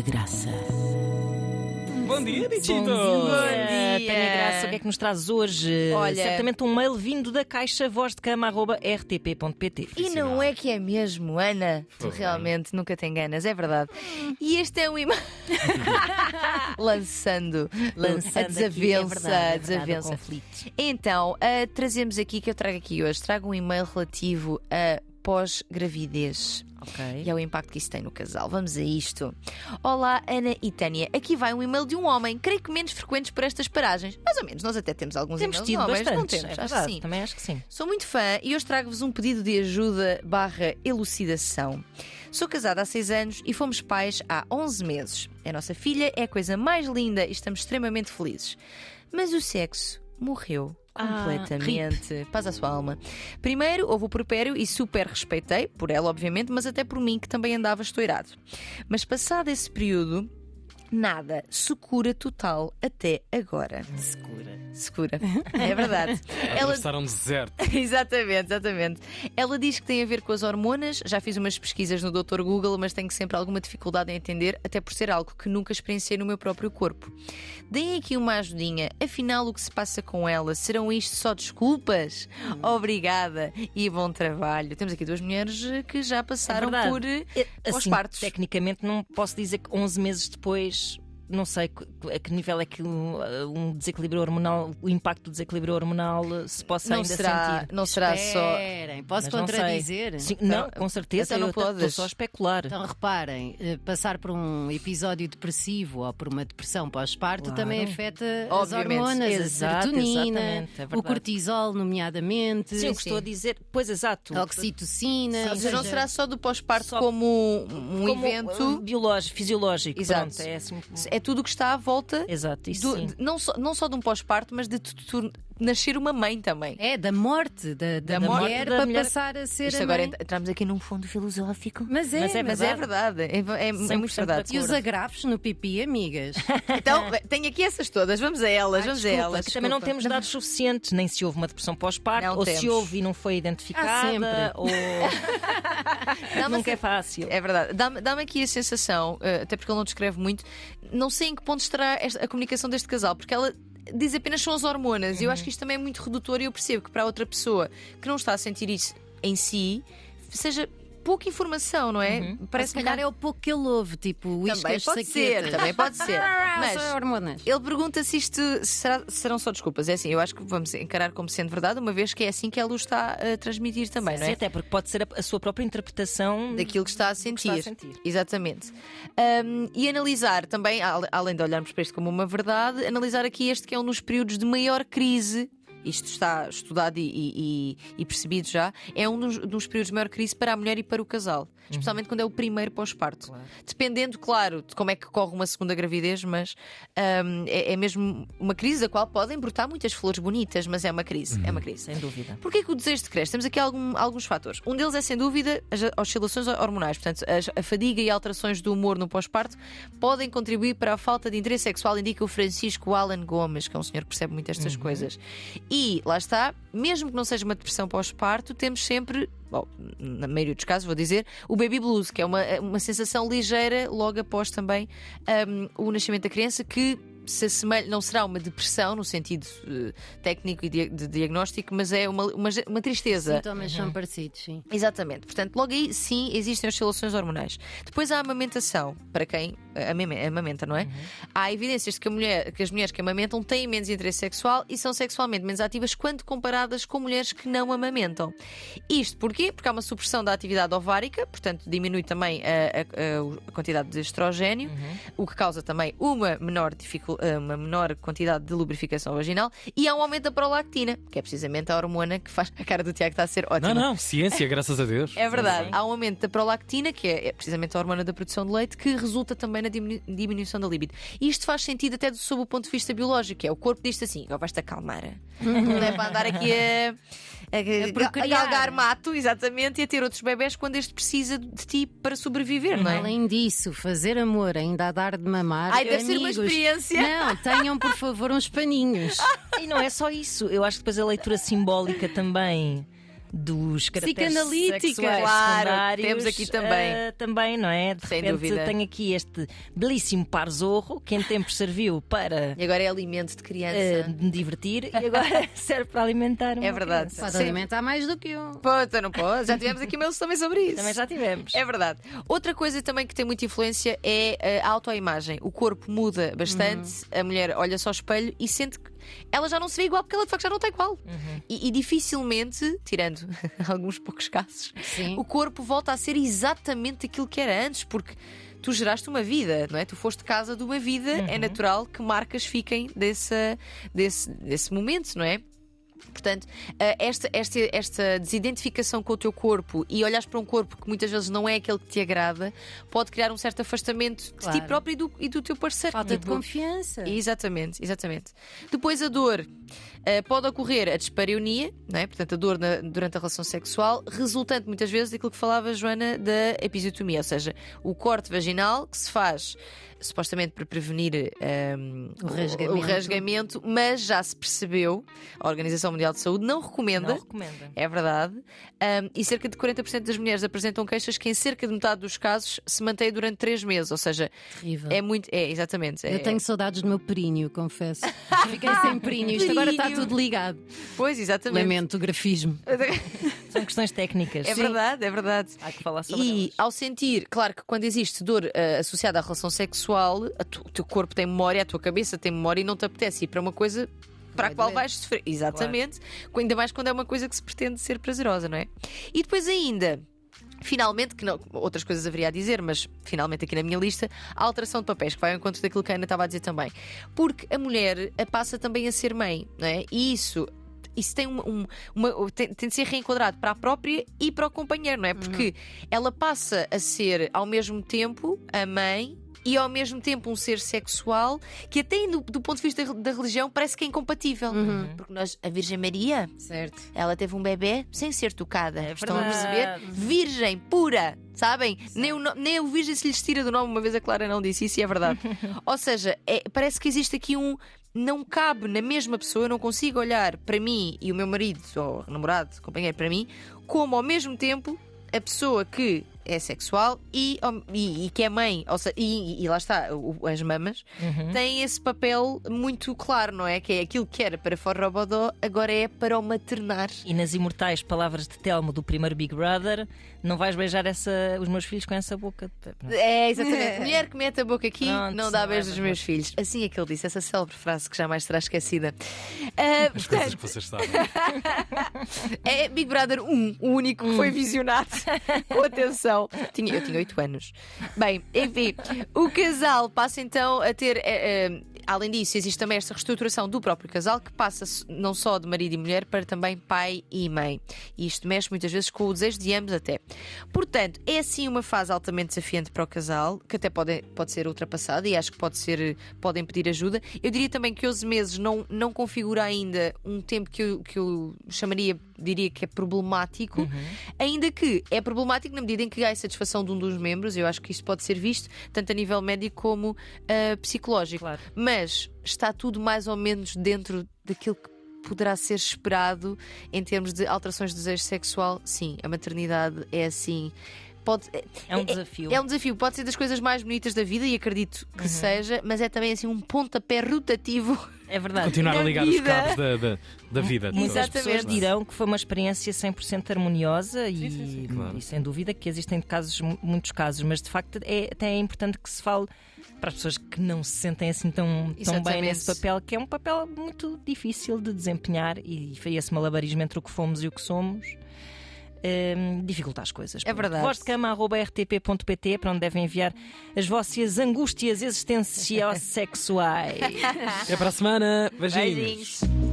Tenha graça. Bom dia, Bichito! Bom dia, Tenha Graça. O que é que nos traz hoje? Olha, certamente um mail vindo da caixa vozdecama@rtp.pt. E não é que é mesmo, Ana? Tu realmente nunca te enganas, é verdade. E este é um e-mail... Lançando a desavença. É desavença. Conflito. Então, trazemos aqui, que eu trago aqui hoje, trago um e-mail relativo a pós-gravidez. Okay. E é o impacto que isso tem no casal. Vamos a isto. Olá, Ana e Tânia. Aqui vai um e-mail de um homem. Creio que menos frequentes para estas paragens. Mais ou menos, nós até temos alguns e-mails de homens. Não temos, é acho que sim. Também acho que sim. Sou muito fã e hoje trago-vos um pedido de ajuda / elucidação. Sou casada há 6 anos e fomos pais há 11 meses. A nossa filha é a coisa mais linda e estamos extremamente felizes. Mas o sexo morreu completamente. Paz à sua alma. Primeiro, houve o propério e super respeitei, por ela obviamente, mas até por mim, que também andava estoirado. Mas passado esse período, nada. Secura total até agora. Secura. É verdade. Elas estaram deserto. Exatamente. Ela diz que tem a ver com as hormonas. Já fiz umas pesquisas no Dr. Google, mas tenho sempre alguma dificuldade em entender, até por ser algo que nunca experienciei no meu próprio corpo. Deem aqui uma ajudinha. Afinal, o que se passa com ela? Serão isto só desculpas? Obrigada e bom trabalho. Temos aqui duas mulheres que já passaram por pós-partos. Tecnicamente não posso dizer que 11 meses depois, não sei a que nível é que um desequilíbrio hormonal, o impacto do desequilíbrio hormonal se possa não ainda será, sentir. Não será só. Posso contradizer? Não, sim, então, não, com certeza. Então eu estou só a especular. Então reparem, passar por um episódio depressivo ou por uma depressão pós-parto também afeta obviamente as hormonas, a serotonina, é o cortisol, nomeadamente. Sim, o que estou a dizer, pois exato. A oxitocina. Ou seja, não será só do pós-parto como um evento biológico, fisiológico. Exato. Pronto, é assim. É tudo o que está à volta. Exato, isso sim. Não só de um pós-parto, mas de nascer uma mãe também. É, da morte da mulher passar a ser isto a agora mãe. Entramos aqui num fundo filosófico. Mas é verdade. É muito verdade. E os agravos no pipi, amigas? Então, tenho aqui essas todas. Vamos a elas. Também não temos dados suficientes, nem se houve uma depressão pós-parto, ou se houve e não foi identificada. Ou... Nunca é fácil. É verdade. Dá-me aqui a sensação, até porque ele não descreve muito, não sei em que ponto estará a comunicação deste casal, porque ela diz apenas são as hormonas. E eu acho que isto também é muito redutor e eu percebo que para outra pessoa que não está a sentir isso em si, seja pouca informação, não é? Parece que calhar é o pouco que ele ouve, tipo, também pode ser. Mas ele pergunta se isto serão só desculpas. É assim, eu acho que vamos encarar como sendo verdade, uma vez que é assim que ela o está a transmitir também, sim, não é? Sim, até porque pode ser a sua própria interpretação daquilo que está a sentir. Exatamente. E analisar também, além de olharmos para isto como uma verdade, analisar aqui este que é um dos períodos de maior crise. Isto está estudado e percebido já. É um dos períodos de maior crise para a mulher e para o casal, especialmente quando é o primeiro pós-parto, claro. Dependendo, claro, de como é que corre uma segunda gravidez. Mas é mesmo uma crise da qual podem brotar muitas flores bonitas. Mas é uma crise, sem dúvida. Porquê que o desejo decresce? Temos aqui alguns fatores. Um deles é, sem dúvida, as oscilações hormonais. Portanto, a fadiga e alterações do humor no pós-parto podem contribuir para a falta de interesse sexual, indica o Francisco Alan Gomes, que é um senhor que percebe muito estas coisas. E, lá está, mesmo que não seja uma depressão pós-parto, temos sempre, na maioria dos casos, vou dizer, o baby blues, que é uma sensação ligeira logo após também o nascimento da criança, que se assemelha, não será uma depressão no sentido técnico e de diagnóstico, mas é uma tristeza. Os sintomas são parecidos, sim. Exatamente. Portanto, logo aí, sim, existem oscilações hormonais. Depois há a amamentação, para quem amamenta, não é? Há evidências de que as mulheres que amamentam têm menos interesse sexual e são sexualmente menos ativas quando comparadas com mulheres que não amamentam. Isto porquê? Porque há uma supressão da atividade ovárica, portanto diminui também a quantidade de estrogénio, o que causa também uma menor quantidade de lubrificação vaginal, e há um aumento da prolactina, que é precisamente a hormona que faz a cara do Tiago está a ser ótima. Não, ciência, graças a Deus. É verdade. Há um aumento da prolactina, que é precisamente a hormona da produção de leite, que resulta também na diminuição da libido. E isto faz sentido até sob o ponto de vista biológico, é o corpo diz-te assim, agora vais-te acalmar. Não é para andar aqui a galgar mato, exatamente, e a ter outros bebés quando este precisa de ti para sobreviver, não é? Além disso, fazer amor ainda a dar de mamar. Ai, deve ser uma experiência. Não, tenham por favor uns paninhos. E não é só isso, eu acho que depois a leitura simbólica também dos caracteres sexuais, claro, temos aqui também, não é? De Sem repente dúvida. Tenho aqui este belíssimo par zorro que em tempos serviu para e agora é alimento de criança, me divertir, e agora serve para alimentar uma é verdade criança. Pode Sim. alimentar mais do que um pode, ou não pode, já tivemos aqui meus também sobre isso também já tivemos, é verdade. Outra coisa também que tem muita influência é a autoimagem. O corpo muda bastante, a mulher olha só ao espelho e sente que ela já não se vê igual, porque ela de facto já não está igual. E dificilmente, tirando alguns poucos casos, Sim. o corpo volta a ser exatamente aquilo que era antes, porque tu geraste uma vida, não é? Tu foste casa de uma vida, é natural que marcas fiquem desse momento, não é? Portanto, esta desidentificação com o teu corpo e olhares para um corpo que muitas vezes não é aquele que te agrada, pode criar um certo afastamento claro. De ti próprio e do teu parceiro. Falta de confiança. Exatamente, exatamente. Depois a dor. Pode ocorrer a dispareunia, não é? Portanto, a dor durante a relação sexual, resultante muitas vezes daquilo que falava, Joana, da episiotomia, ou seja, o corte vaginal que se faz supostamente para prevenir o rasgamento, mas já se percebeu, a Organização Mundial de Saúde não recomenda. É verdade, e cerca de 40% das mulheres apresentam queixas que em cerca de metade dos casos se mantém durante 3 meses, ou seja, terrível. É muito, exatamente. Eu tenho saudades do meu períneo, confesso. Fiquei sem períneo, isto agora está tudo ligado. Pois, exatamente. Lamento o grafismo. São questões técnicas. É Sim. verdade, é verdade. Há que falar sobre elas. Ao sentir, claro que quando existe dor associada à relação sexual, o teu corpo tem memória, a tua cabeça tem memória e não te apetece ir para uma coisa para a qual vais sofrer. Exatamente. Claro. Ainda mais quando é uma coisa que se pretende ser prazerosa, não é? E depois ainda... Finalmente, que não, outras coisas haveria a dizer, mas finalmente aqui na minha lista, a alteração de papéis, que vai ao encontro daquilo que a Ana estava a dizer também. Porque a mulher passa também a ser mãe, não é? E isso tem, tem de ser reenquadrado para a própria e para o companheiro, não é? Porque ela passa a ser ao mesmo tempo a mãe e ao mesmo tempo um ser sexual, que até do ponto de vista da religião parece que é incompatível. Porque a Virgem Maria, certo. Ela teve um bebê sem ser tocada. Estão a perceber? Virgem pura, sabem? Nem o virgem se lhes tira do nome. Uma vez a Clara não disse isso e é verdade. Ou seja, parece que existe aqui um... Não cabe na mesma pessoa, eu não consigo olhar para mim e o meu marido, ou namorado, companheiro, para mim, como ao mesmo tempo a pessoa que é sexual e que é mãe, ou seja, e lá está, as mamas têm esse papel muito claro, não é? Que é aquilo que era para forrobodó, agora é para o maternar. E nas imortais palavras de Telmo do primeiro Big Brother, não vais beijar os meus filhos com essa boca. É, exatamente. Mulher que mete a boca aqui, pronto, não dá beijo aos meus filhos. Assim é que ele disse, essa célebre frase que jamais será esquecida. As coisas que vocês sabem. É Big Brother 1, o único que foi visionado com atenção. Eu tinha 8 anos. Bem, enfim, o casal passa então a ter... Além disso, existe também esta reestruturação do próprio casal, que passa não só de marido e mulher para também pai e mãe. E isto mexe muitas vezes com o desejo de ambos até. Portanto, é assim uma fase altamente desafiante para o casal, que até pode ser ultrapassada e acho que podem pedir ajuda. Eu diria também que 11 meses não configura ainda um tempo que eu diria que é problemático, ainda que é problemático na medida em que há insatisfação de um dos membros. Eu acho que isto pode ser visto tanto a nível médico como psicológico. Claro. Mas está tudo mais ou menos dentro daquilo que poderá ser esperado em termos de alterações de desejo sexual. Sim, a maternidade é assim. É um desafio. É um desafio. Pode ser das coisas mais bonitas da vida e acredito que seja, mas é também assim um pontapé rotativo. É verdade. Continuar a ligar os cabos da vida. Exatamente. As pessoas dirão que foi uma experiência 100% harmoniosa sim, claro. E sem dúvida que existem muitos casos, mas de facto até é importante que se fale para as pessoas que não se sentem assim tão bem nesse papel, que é um papel muito difícil de desempenhar e faria esse malabarismo entre o que fomos e o que somos. Dificulta as coisas. É verdade. Vozcama@rtp.pt, para onde devem enviar as vossas angústias existenciosexuais. Até para a semana. Beijinhos.